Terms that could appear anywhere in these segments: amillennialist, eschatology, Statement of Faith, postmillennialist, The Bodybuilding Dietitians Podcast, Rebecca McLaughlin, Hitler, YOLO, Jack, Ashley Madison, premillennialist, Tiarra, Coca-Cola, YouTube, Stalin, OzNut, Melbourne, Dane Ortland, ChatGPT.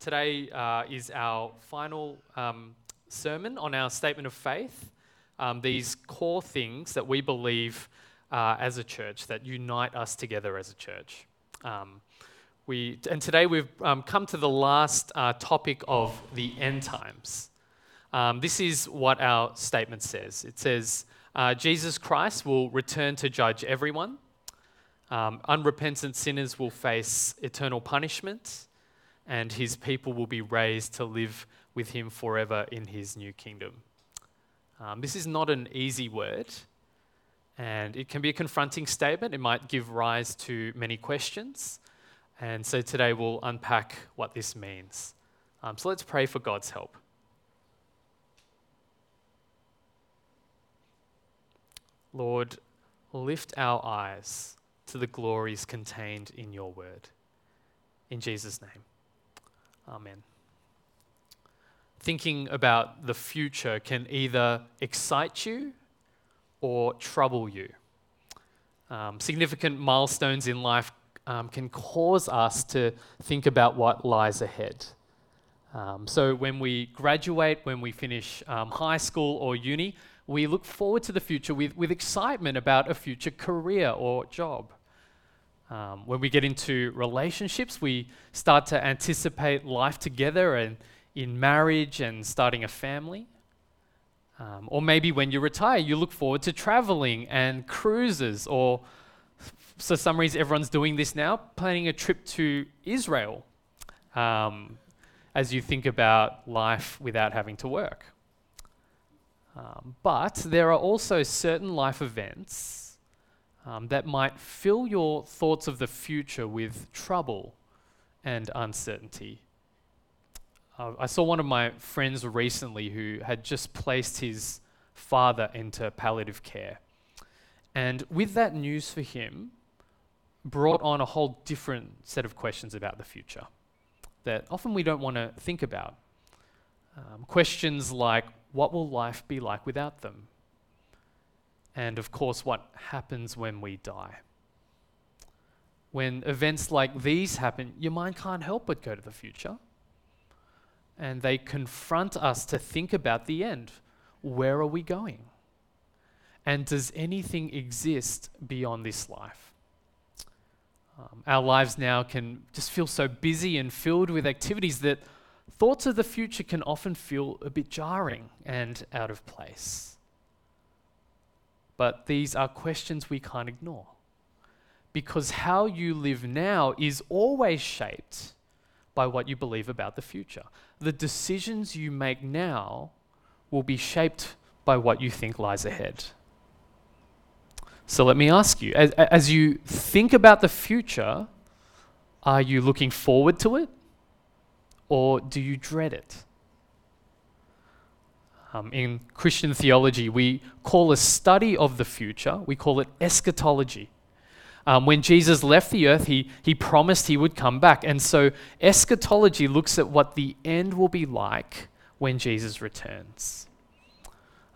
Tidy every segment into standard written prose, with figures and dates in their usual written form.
Today is our final sermon on our Statement of Faith, these core things that we believe as a church, that unite us together as a church. And today we've come to the last topic of the end times. This is what our statement says. It says, Jesus Christ will return to judge everyone. Unrepentant sinners will face eternal punishment, and his people will be raised to live with him forever in his new kingdom. This is not an easy word, and it can be a confronting statement. It might give rise to many questions. And so today we'll unpack what this means. So let's pray for God's help. Lord, lift our eyes to the glories contained in your word. In Jesus' name, amen. Thinking about the future can either excite you or trouble you. Significant milestones in life can cause us to think about what lies ahead. So when we graduate, when we finish high school or uni, we look forward to the future with excitement about a future career or job. When we get into relationships, we start to anticipate life together and in marriage and starting a family. Or maybe when you retire, you look forward to traveling and cruises, or for some reason everyone's doing this now, planning a trip to Israel as you think about life without having to work. But there are also certain life events that might fill your thoughts of the future with trouble and uncertainty. I saw one of my friends recently who had just placed his father into palliative care. And with that news for him, brought on a whole different set of questions about the future that often we don't want to think about. Questions like, what will life be like without them? And of course, what happens when we die? When events like these happen, your mind can't help but go to the future. And they confront us to think about the end. Where are we going? And does anything exist beyond this life? Our lives now can just feel so busy and filled with activities that thoughts of the future can often feel a bit jarring and out of place. But these are questions we can't ignore, because how you live now is always shaped by what you believe about the future. The decisions you make now will be shaped by what you think lies ahead. So let me ask you, as you think about the future, are you looking forward to it? Or do you dread it? In Christian theology, we call a study of the future, we call it eschatology. When Jesus left the earth, he promised he would come back. And so eschatology looks at what the end will be like when Jesus returns.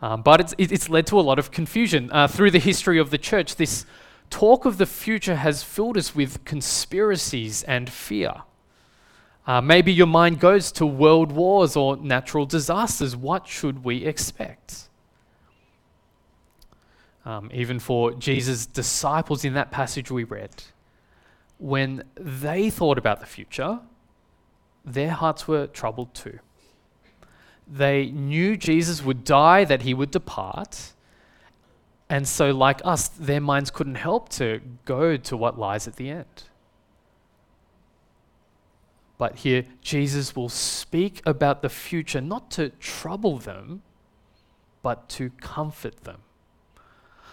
But it's led to a lot of confusion. Through the history of the church, this talk of the future has filled us with conspiracies and fear. Maybe your mind goes to world wars or natural disasters. What should we expect? Even for Jesus' disciples in that passage we read, when they thought about the future, their hearts were troubled too. They knew Jesus would die, that he would depart. And so, like us, their minds couldn't help to go to what lies at the end. But here, Jesus will speak about the future, not to trouble them, but to comfort them.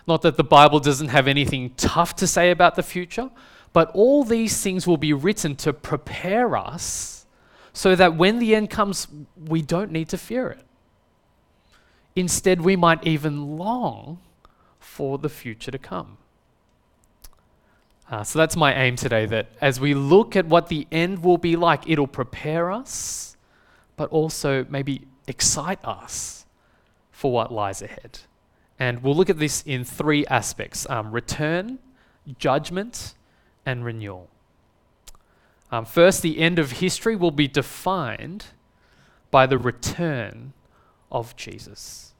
Not that the Bible doesn't have anything tough to say about the future, but all these things will be written to prepare us so that when the end comes, we don't need to fear it. Instead, we might even long for the future to come. So that's my aim today, that as we look at what the end will be like, it'll prepare us, but also maybe excite us for what lies ahead. And we'll look at this in three aspects: return, judgment, and renewal. First, the end of history will be defined by the return of Jesus.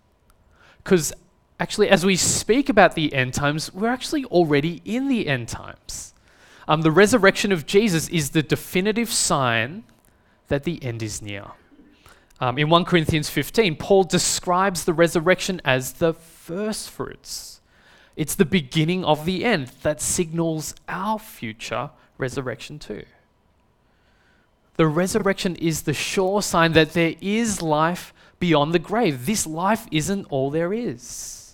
Because actually, as we speak about the end times, we're actually already in the end times. The resurrection of Jesus is the definitive sign that the end is near. In 1 Corinthians 15, Paul describes the resurrection as the first fruits. It's the beginning of the end that signals our future resurrection too. The resurrection is the sure sign that there is life beyond the grave. This life isn't all there is.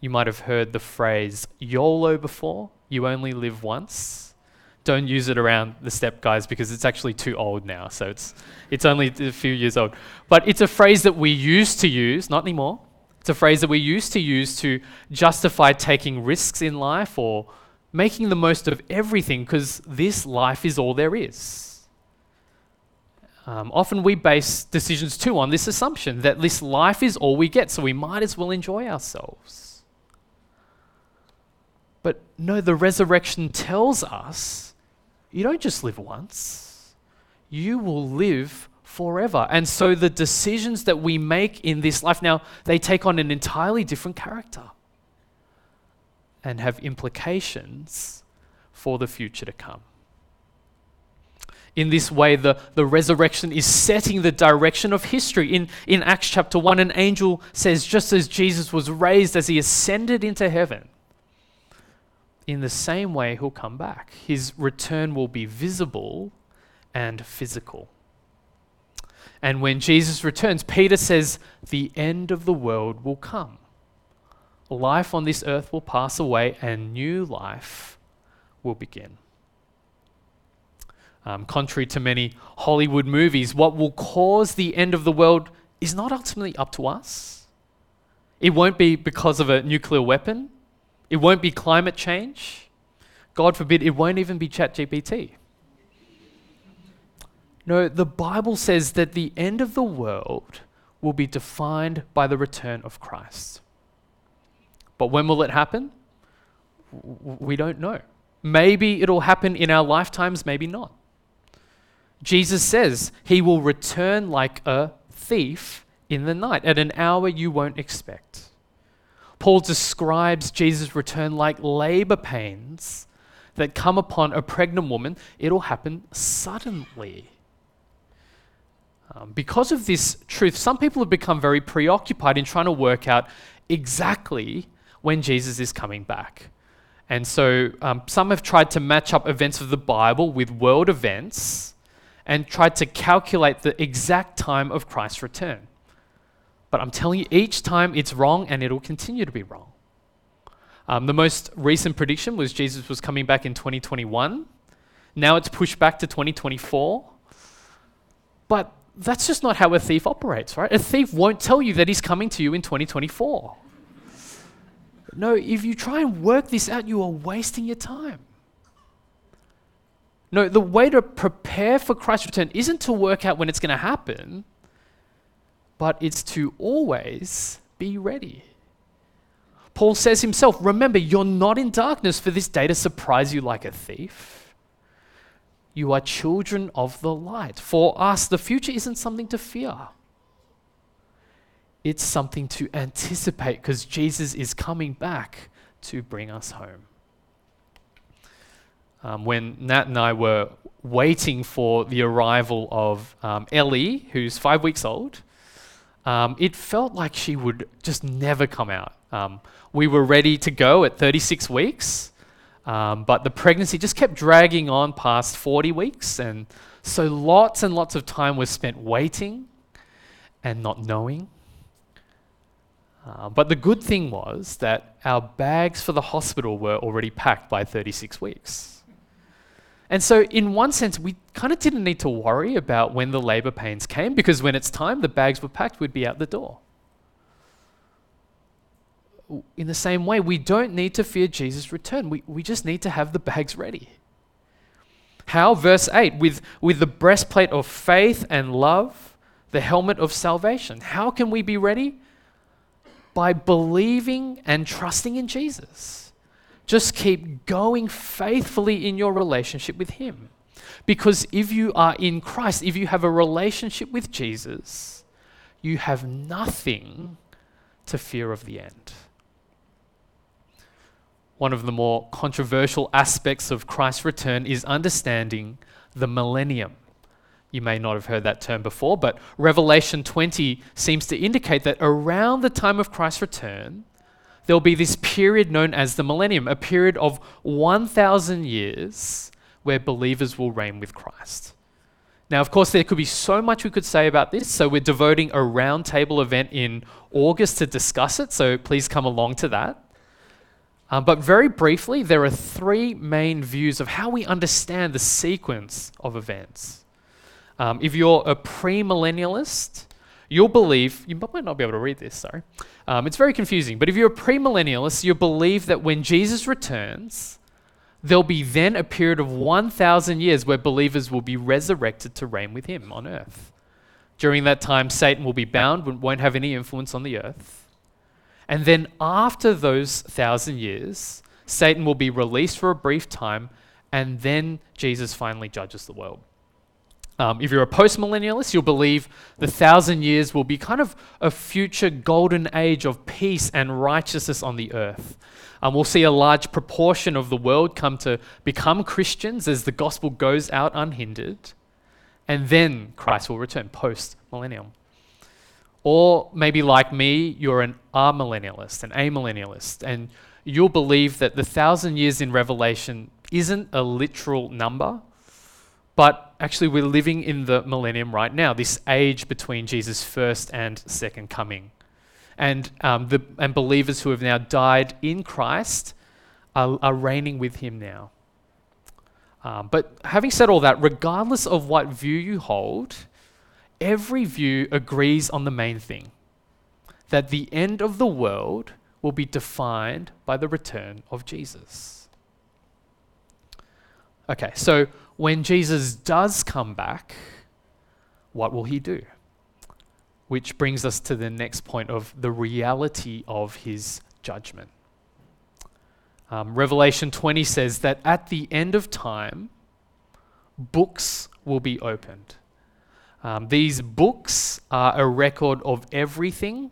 You might have heard the phrase YOLO before, you only live once. Don't use it around the step guys because it's actually too old now, so it's only a few years old. But it's a phrase that we used to use, not anymore. It's a phrase that we used to use to justify taking risks in life or making the most of everything because this life is all there is. Often we base decisions too on this assumption that this life is all we get, so we might as well enjoy ourselves. But no, the resurrection tells us you don't just live once, you will live forever. And so the decisions that we make in this life now, they take on an entirely different character and have implications for the future to come. In this way, the resurrection is setting the direction of history. In Acts chapter 1, an angel says, just as Jesus was raised, as he ascended into heaven, in the same way, he'll come back. His return will be visible and physical. And when Jesus returns, Peter says, the end of the world will come. Life on this earth will pass away and new life will begin. Contrary to many Hollywood movies, what will cause the end of the world is not ultimately up to us. It won't be because of a nuclear weapon. It won't be climate change. God forbid, it won't even be ChatGPT. No, the Bible says that the end of the world will be defined by the return of Christ. But when will it happen? We don't know. Maybe it'll happen in our lifetimes, maybe not. Jesus says he will return like a thief in the night at an hour you won't expect. Paul describes Jesus' return like labor pains that come upon a pregnant woman. It'll happen suddenly. Because of this truth, some people have become very preoccupied in trying to work out exactly when Jesus is coming back. And so some have tried to match up events of the Bible with world events and tried to calculate the exact time of Christ's return. But I'm telling you, each time it's wrong and it'll continue to be wrong. The most recent prediction was Jesus was coming back in 2021. Now it's pushed back to 2024. But that's just not how a thief operates, right? A thief won't tell you that he's coming to you in 2024. No, if you try and work this out, you are wasting your time. No, the way to prepare for Christ's return isn't to work out when it's going to happen, but it's to always be ready. Paul says himself, remember, you're not in darkness for this day to surprise you like a thief. You are children of the light. For us, the future isn't something to fear. It's something to anticipate because Jesus is coming back to bring us home. When Nat and I were waiting for the arrival of Ellie, who's 5 weeks old, it felt like she would just never come out. We were ready to go at 36 weeks, but the pregnancy just kept dragging on past 40 weeks, and so lots and lots of time was spent waiting and not knowing. But the good thing was that our bags for the hospital were already packed by 36 weeks. And so in one sense, we kind of didn't need to worry about when the labor pains came because when it's time, the bags were packed, we'd be out the door. In the same way, we don't need to fear Jesus' return. We just need to have the bags ready. How? Verse 8, with the breastplate of faith and love, the helmet of salvation. How can we be ready? By believing and trusting in Jesus. Just keep going faithfully in your relationship with Him. Because if you are in Christ, if you have a relationship with Jesus, you have nothing to fear of the end. One of the more controversial aspects of Christ's return is understanding the millennium. You may not have heard that term before, but Revelation 20 seems to indicate that around the time of Christ's return, there'll be this period known as the millennium, a period of 1,000 years where believers will reign with Christ. Now, of course, there could be so much we could say about this, so we're devoting a roundtable event in August to discuss it, so please come along to that. But very briefly, there are three main views of how we understand the sequence of events. If you're a premillennialist, you'll believe, you might not be able to read this, sorry. It's very confusing, but if you're a premillennialist, you'll believe that when Jesus returns, there'll be then a period of 1,000 years where believers will be resurrected to reign with Him on earth. During that time, Satan will be bound, won't have any influence on the earth. And then after those 1,000 years, Satan will be released for a brief time, and then Jesus finally judges the world. If you're a postmillennialist, you'll believe the 1,000 years will be kind of a future golden age of peace and righteousness on the earth. We'll see a large proportion of the world come to become Christians as the gospel goes out unhindered, and then Christ will return post-millennium. Or maybe like me, you're an amillennialist, an amillennialist, and you'll believe that the 1,000 years in Revelation isn't a literal number, but actually we're living in the millennium right now, this age between Jesus' first and second coming. And believers who have now died in Christ are reigning with Him now. But having said all that, regardless of what view you hold, every view agrees on the main thing, that the end of the world will be defined by the return of Jesus. Okay, so when Jesus does come back, what will He do? Which brings us to the next point of the reality of His judgment. Revelation 20 says that at the end of time, books will be opened. These books are a record of everything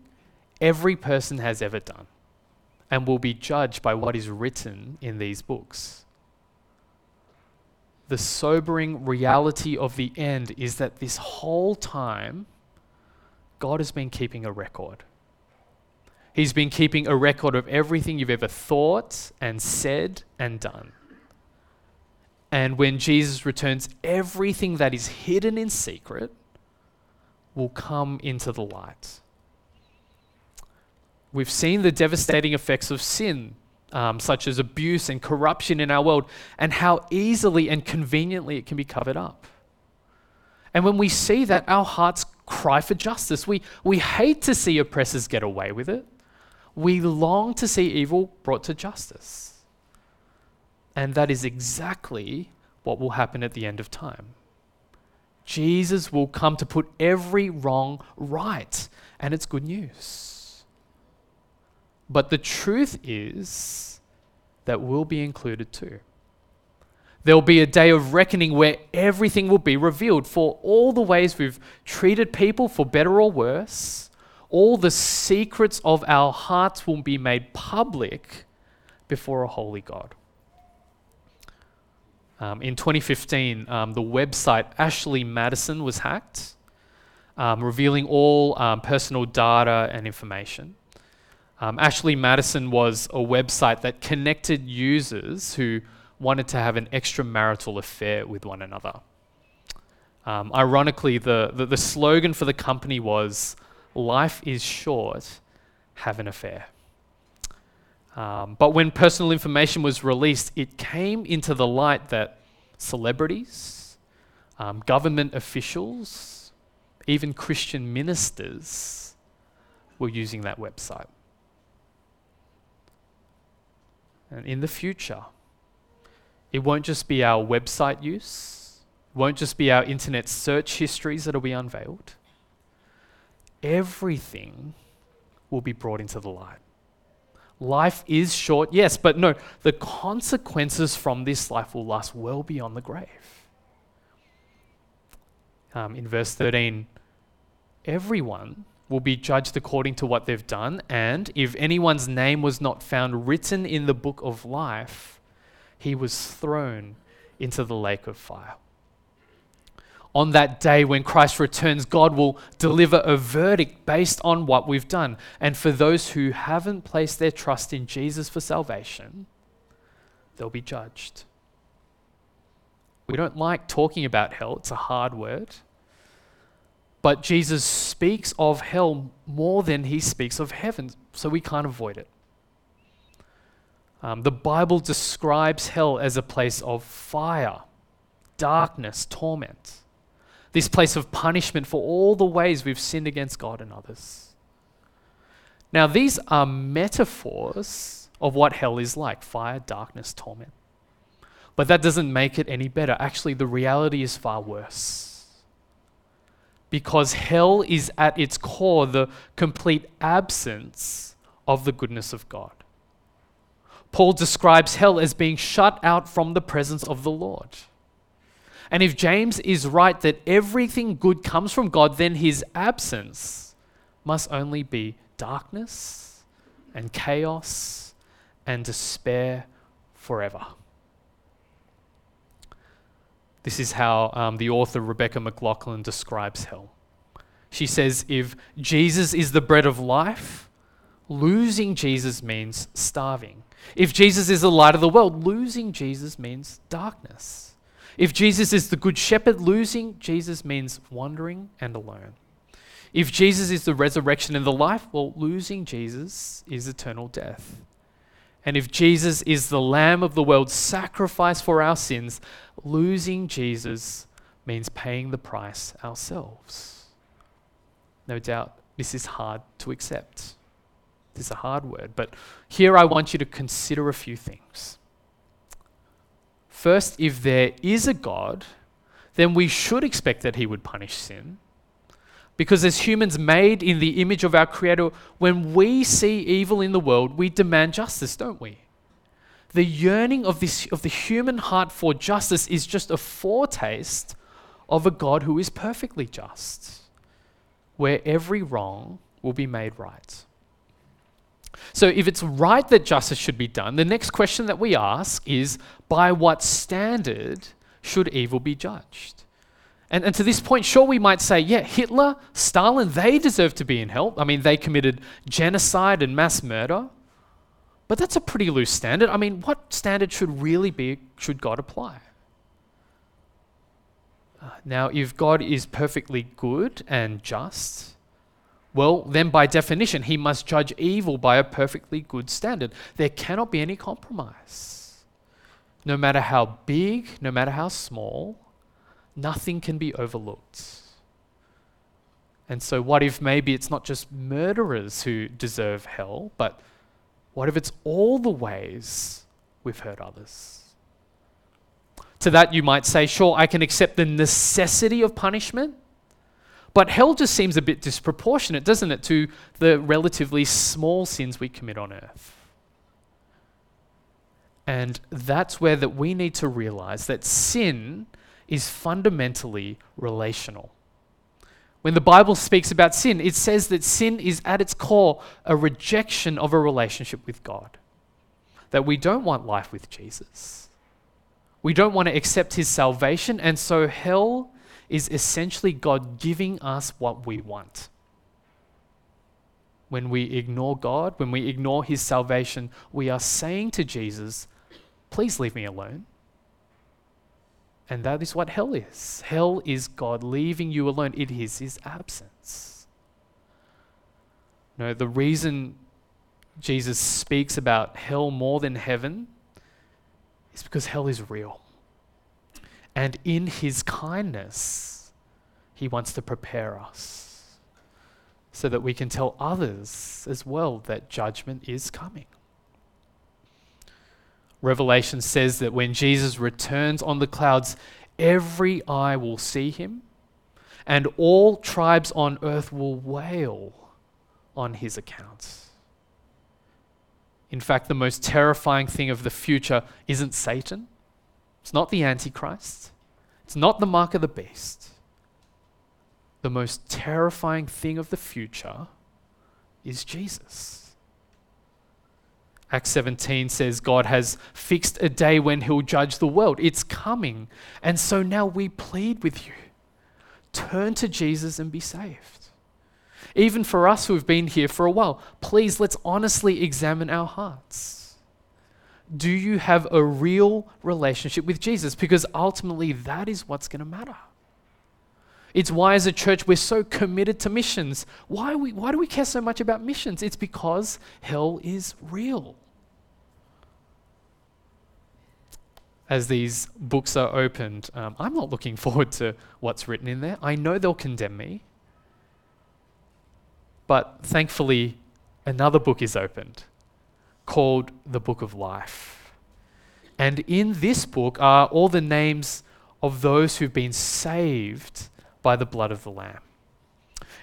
every person has ever done and will be judged by what is written in these books. The sobering reality of the end is that this whole time, God has been keeping a record. He's been keeping a record of everything you've ever thought and said and done. And when Jesus returns, everything that is hidden in secret will come into the light. We've seen the devastating effects of sin, such as abuse and corruption in our world, and how easily and conveniently it can be covered up. And when we see that, our hearts cry for justice. We hate to see oppressors get away with it. We long to see evil brought to justice. And that is exactly what will happen at the end of time. Jesus will come to put every wrong right, and it's good news. But the truth is that we'll be included too. There'll be a day of reckoning where everything will be revealed for all the ways we've treated people for better or worse. All the secrets of our hearts will be made public before a holy God. In 2015, the website Ashley Madison was hacked, revealing all personal data and information. Ashley Madison was a website that connected users who wanted to have an extramarital affair with one another. Ironically, the slogan for the company was, "Life is short, have an affair." But when personal information was released, it came into the light that celebrities, government officials, even Christian ministers were using that website. And in the future, it won't just be our website use, it won't just be our internet search histories that'll be unveiled. Everything will be brought into the light. Life is short, yes, but no, the consequences from this life will last well beyond the grave. In verse 13, everyone will be judged according to what they've done, and if anyone's name was not found written in the book of life, he was thrown into the lake of fire. On that day when Christ returns, God will deliver a verdict based on what we've done. And for those who haven't placed their trust in Jesus for salvation, they'll be judged. We don't like talking about hell. It's a hard word. But Jesus speaks of hell more than he speaks of heaven, so we can't avoid it. The Bible describes hell as a place of fire, darkness, torment. This place of punishment for all the ways we've sinned against God and others. Now, these are metaphors of what hell is like, fire, darkness, torment. But that doesn't make it any better. Actually, the reality is far worse. Because hell is at its core the complete absence of the goodness of God. Paul describes hell as being shut out from the presence of the Lord. And if James is right that everything good comes from God, then his absence must only be darkness and chaos and despair forever. This is how the author Rebecca McLaughlin describes hell. She says, if Jesus is the bread of life, losing Jesus means starving. If Jesus is the light of the world, losing Jesus means darkness. If Jesus is the good shepherd, losing Jesus means wandering and alone. If Jesus is the resurrection and the life, well, losing Jesus is eternal death. And if Jesus is the Lamb of the world, sacrificed for our sins, losing Jesus means paying the price ourselves. No doubt this is hard to accept. This is a hard word, but here I want you to consider a few things. First, if there is a God, then we should expect that he would punish sin. Because as humans made in the image of our Creator, when we see evil in the world, we demand justice, don't we? The yearning of the human heart for justice is just a foretaste of a God who is perfectly just, where every wrong will be made right. So if it's right that justice should be done, the next question that we ask is, by what standard should evil be judged? And to this point, sure, we might say, yeah, Hitler, Stalin, they deserve to be in hell. I mean, they committed genocide and mass murder. But that's a pretty loose standard. I mean, what standard should God apply? Now, if God is perfectly good and just, well, then by definition, he must judge evil by a perfectly good standard. There cannot be any compromise. No matter how big, no matter how small, nothing can be overlooked. And so what if maybe it's not just murderers who deserve hell, but what if it's all the ways we've hurt others? To that you might say, sure, I can accept the necessity of punishment, but hell just seems a bit disproportionate, doesn't it, to the relatively small sins we commit on earth. And that's where that we need to realize that sin is fundamentally relational. When the Bible speaks about sin, it says that sin is at its core a rejection of a relationship with God, that we don't want life with Jesus. We don't want to accept his salvation, and so hell is essentially God giving us what we want. When we ignore God, when we ignore his salvation, we are saying to Jesus, please leave me alone. And that is what hell is. Hell is God leaving you alone. It is his absence. No, the reason Jesus speaks about hell more than heaven is because hell is real. And in his kindness, he wants to prepare us so that we can tell others as well that judgment is coming. Revelation says that when Jesus returns on the clouds, every eye will see him, and all tribes on earth will wail on his account. In fact, the most terrifying thing of the future isn't Satan. It's not the Antichrist. It's not the mark of the beast. The most terrifying thing of the future is Jesus. Acts 17 says God has fixed a day when he'll judge the world. It's coming. And so now we plead with you, turn to Jesus and be saved. Even for us who have been here for a while, please, let's honestly examine our hearts. Do you have a real relationship with Jesus? Because ultimately that is what's going to matter. It's why as a church we're so committed to missions. Why do we care so much about missions? It's because hell is real. As these books are opened, I'm not looking forward to what's written in there. I know they'll condemn me. But thankfully, another book is opened called the Book of Life. And in this book are all the names of those who've been saved by the blood of the Lamb.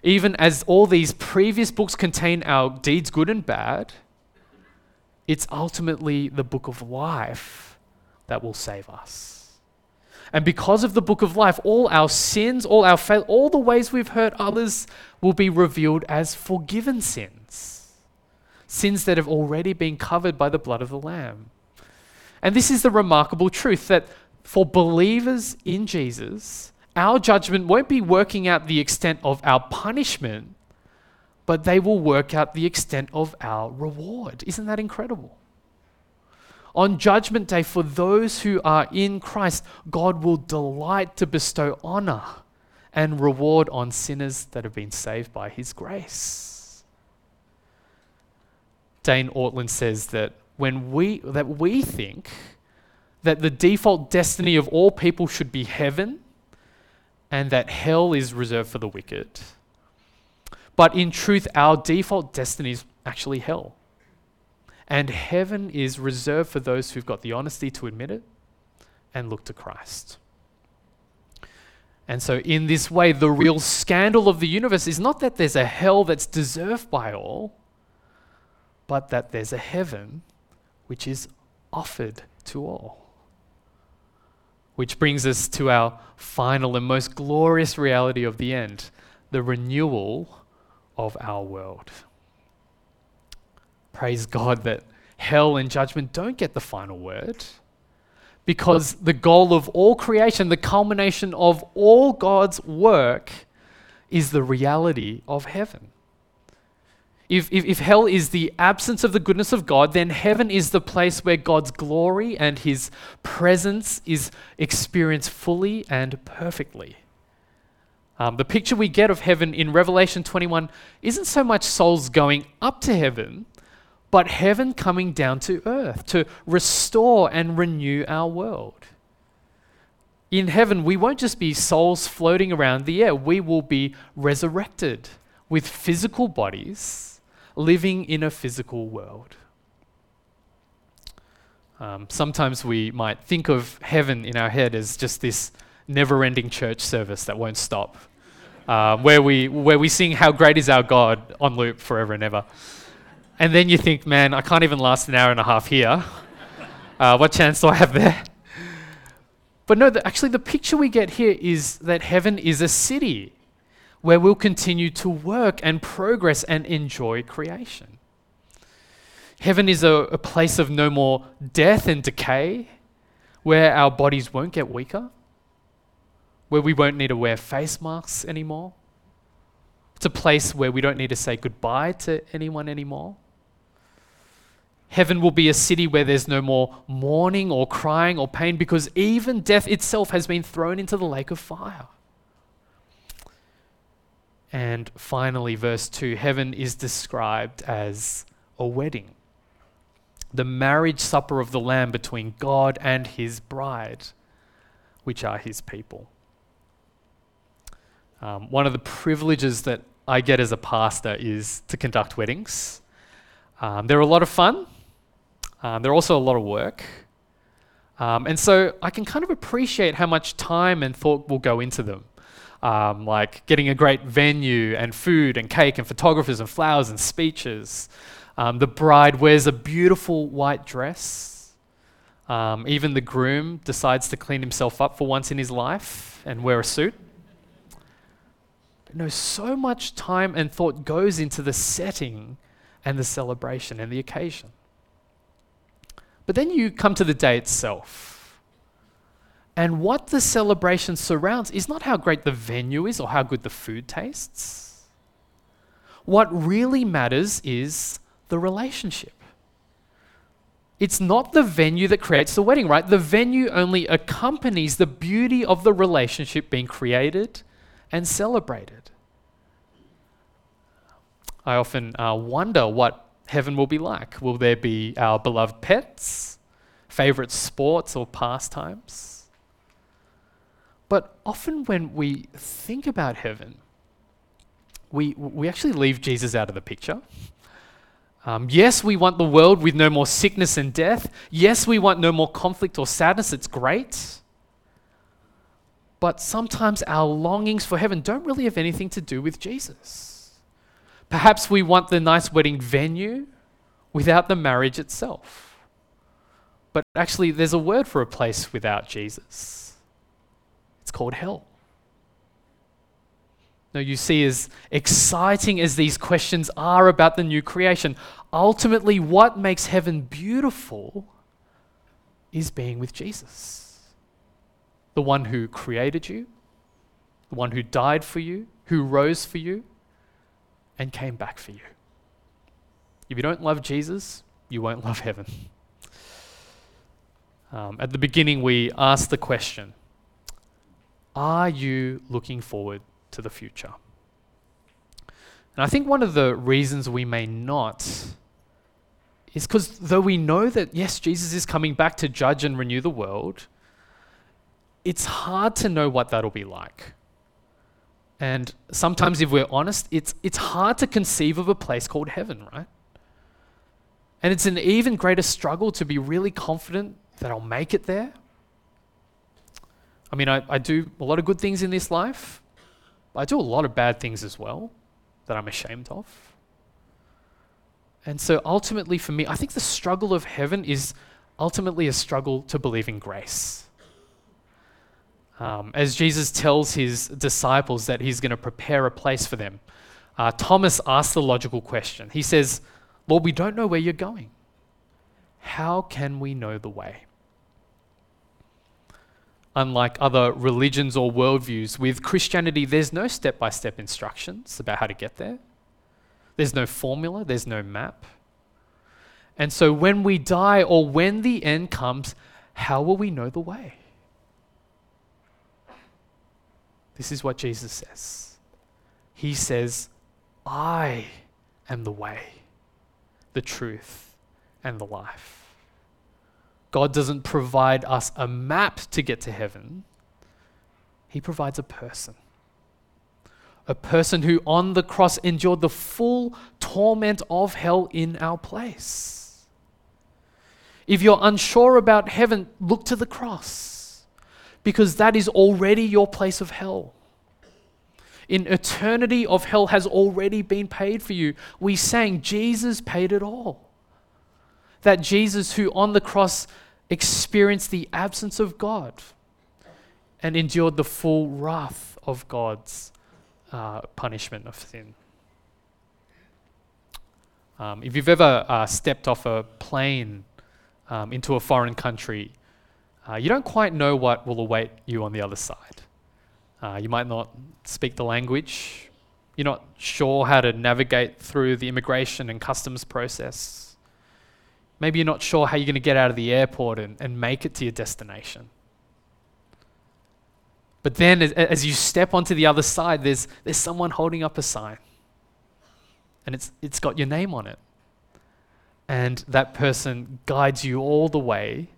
Even as all these previous books contain our deeds, good and bad, it's ultimately the Book of Life that will save us. And because of the Book of Life, all our sins, all our fail, all the ways we've hurt others will be revealed as forgiven sins. Sins that have already been covered by the blood of the Lamb. And this is the remarkable truth that for believers in Jesus, our judgment won't be working out the extent of our punishment, but they will work out the extent of our reward. Isn't that incredible? On Judgment Day, for those who are in Christ, God will delight to bestow honor and reward on sinners that have been saved by his grace. Dane Ortland says that when we think that the default destiny of all people should be heaven and that hell is reserved for the wicked, but in truth, our default destiny is actually hell. And heaven is reserved for those who've got the honesty to admit it and look to Christ. And so in this way, the real scandal of the universe is not that there's a hell that's deserved by all, but that there's a heaven which is offered to all. Which brings us to our final and most glorious reality of the end, the renewal of our world. Praise God that hell and judgment don't get the final word, because the goal of all creation, the culmination of all God's work, is the reality of heaven. If hell is the absence of the goodness of God, then heaven is the place where God's glory and his presence is experienced fully and perfectly. The picture we get of heaven in Revelation 21 isn't so much souls going up to heaven, but heaven coming down to earth to restore and renew our world. In heaven, we won't just be souls floating around the air. We will be resurrected with physical bodies, living in a physical world. Sometimes we might think of heaven in our head as just this never-ending church service that won't stop, where we sing "How Great Is Our God" on loop forever and ever. And then you think, man, I can't even last an hour and a half here. What chance do I have there? But no, actually the picture we get here is that heaven is a city where we'll continue to work and progress and enjoy creation. Heaven is a place of no more death and decay, where our bodies won't get weaker, where we won't need to wear face masks anymore. It's a place where we don't need to say goodbye to anyone anymore. Heaven will be a city where there's no more mourning or crying or pain, because even death itself has been thrown into the lake of fire. And finally, verse 2, heaven is described as a wedding, the marriage supper of the Lamb between God and his bride, which are his people. One of the privileges that I get as a pastor is to conduct weddings. They're a lot of fun. They're also a lot of work. And so I can kind of appreciate how much time and thought will go into them. Like getting a great venue and food and cake and photographers and flowers and speeches. The bride wears a beautiful white dress. Even the groom decides to clean himself up for once in his life and wear a suit. But no, so much time and thought goes into the setting and the celebration and the occasion. But then you come to the day itself. And what the celebration surrounds is not how great the venue is or how good the food tastes. What really matters is the relationship. It's not the venue that creates the wedding, right? The venue only accompanies the beauty of the relationship being created and celebrated. I often wonder what heaven will be like. Will there be our beloved pets, favorite sports or pastimes? But often when we think about heaven, we actually leave Jesus out of the picture. Yes, we want the world with no more sickness and death. Yes, we want no more conflict or sadness. It's great. But sometimes our longings for heaven don't really have anything to do with Jesus. Perhaps we want the nice wedding venue without the marriage itself. But actually, there's a word for a place without Jesus. It's called hell. Now, you see, as exciting as these questions are about the new creation, ultimately what makes heaven beautiful is being with Jesus, the one who created you, the one who died for you, who rose for you, and came back for you. If you don't love Jesus, you won't love heaven. At the beginning, we asked the question, are you looking forward to the future? And I think one of the reasons we may not is because though we know that, yes, Jesus is coming back to judge and renew the world, it's hard to know what that'll be like. And sometimes if we're honest, it's hard to conceive of a place called heaven, right? And it's an even greater struggle to be really confident that I'll make it there. I mean, I do a lot of good things in this life, I do a lot of bad things as well that I'm ashamed of. And so ultimately for me, I think the struggle of heaven is ultimately a struggle to believe in grace. As Jesus tells his disciples that he's going to prepare a place for them, Thomas asks the logical question. He says, Lord, we don't know where you're going. How can we know the way? Unlike other religions or worldviews, with Christianity, there's no step-by-step instructions about how to get there. There's no formula, there's no map. And so when we die or when the end comes, how will we know the way? This is what Jesus says. He says, I am the way, the truth, and the life. God doesn't provide us a map to get to heaven. He provides a person who on the cross endured the full torment of hell in our place. If you're unsure about heaven, look to the cross, because that is already your place of hell. In eternity of hell has already been paid for you. We sang, Jesus paid it all. That Jesus who on the cross experienced the absence of God and endured the full wrath of God's punishment of sin. If you've ever stepped off a plane into a foreign country, you don't quite know what will await you on the other side. You might not speak the language. You're not sure how to navigate through the immigration and customs process. Maybe you're not sure how you're going to get out of the airport and make it to your destination. But then as you step onto the other side, there's someone holding up a sign. And it's got your name on it. And that person guides you all the way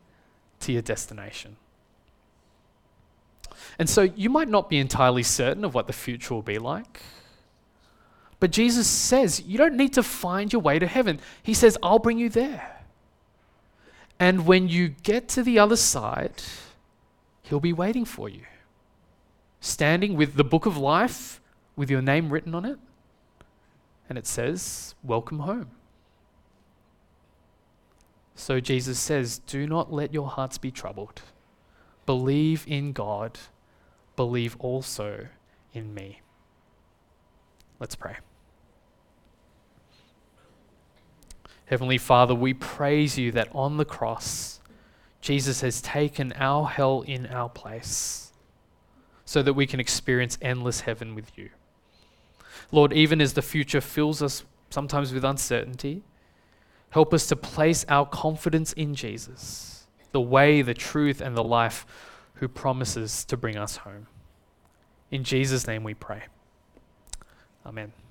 to your destination. And so you might not be entirely certain of what the future will be like. But Jesus says, you don't need to find your way to heaven. He says, I'll bring you there. And when you get to the other side, he'll be waiting for you, standing with the book of life, with your name written on it, and it says, welcome home. So Jesus says, do not let your hearts be troubled. Believe in God. Believe also in me. Let's pray. Heavenly Father, we praise you that on the cross, Jesus has taken our hell in our place so that we can experience endless heaven with you. Lord, even as the future fills us sometimes with uncertainty, help us to place our confidence in Jesus, the way, the truth, and the life, who promises to bring us home. In Jesus' name we pray. Amen.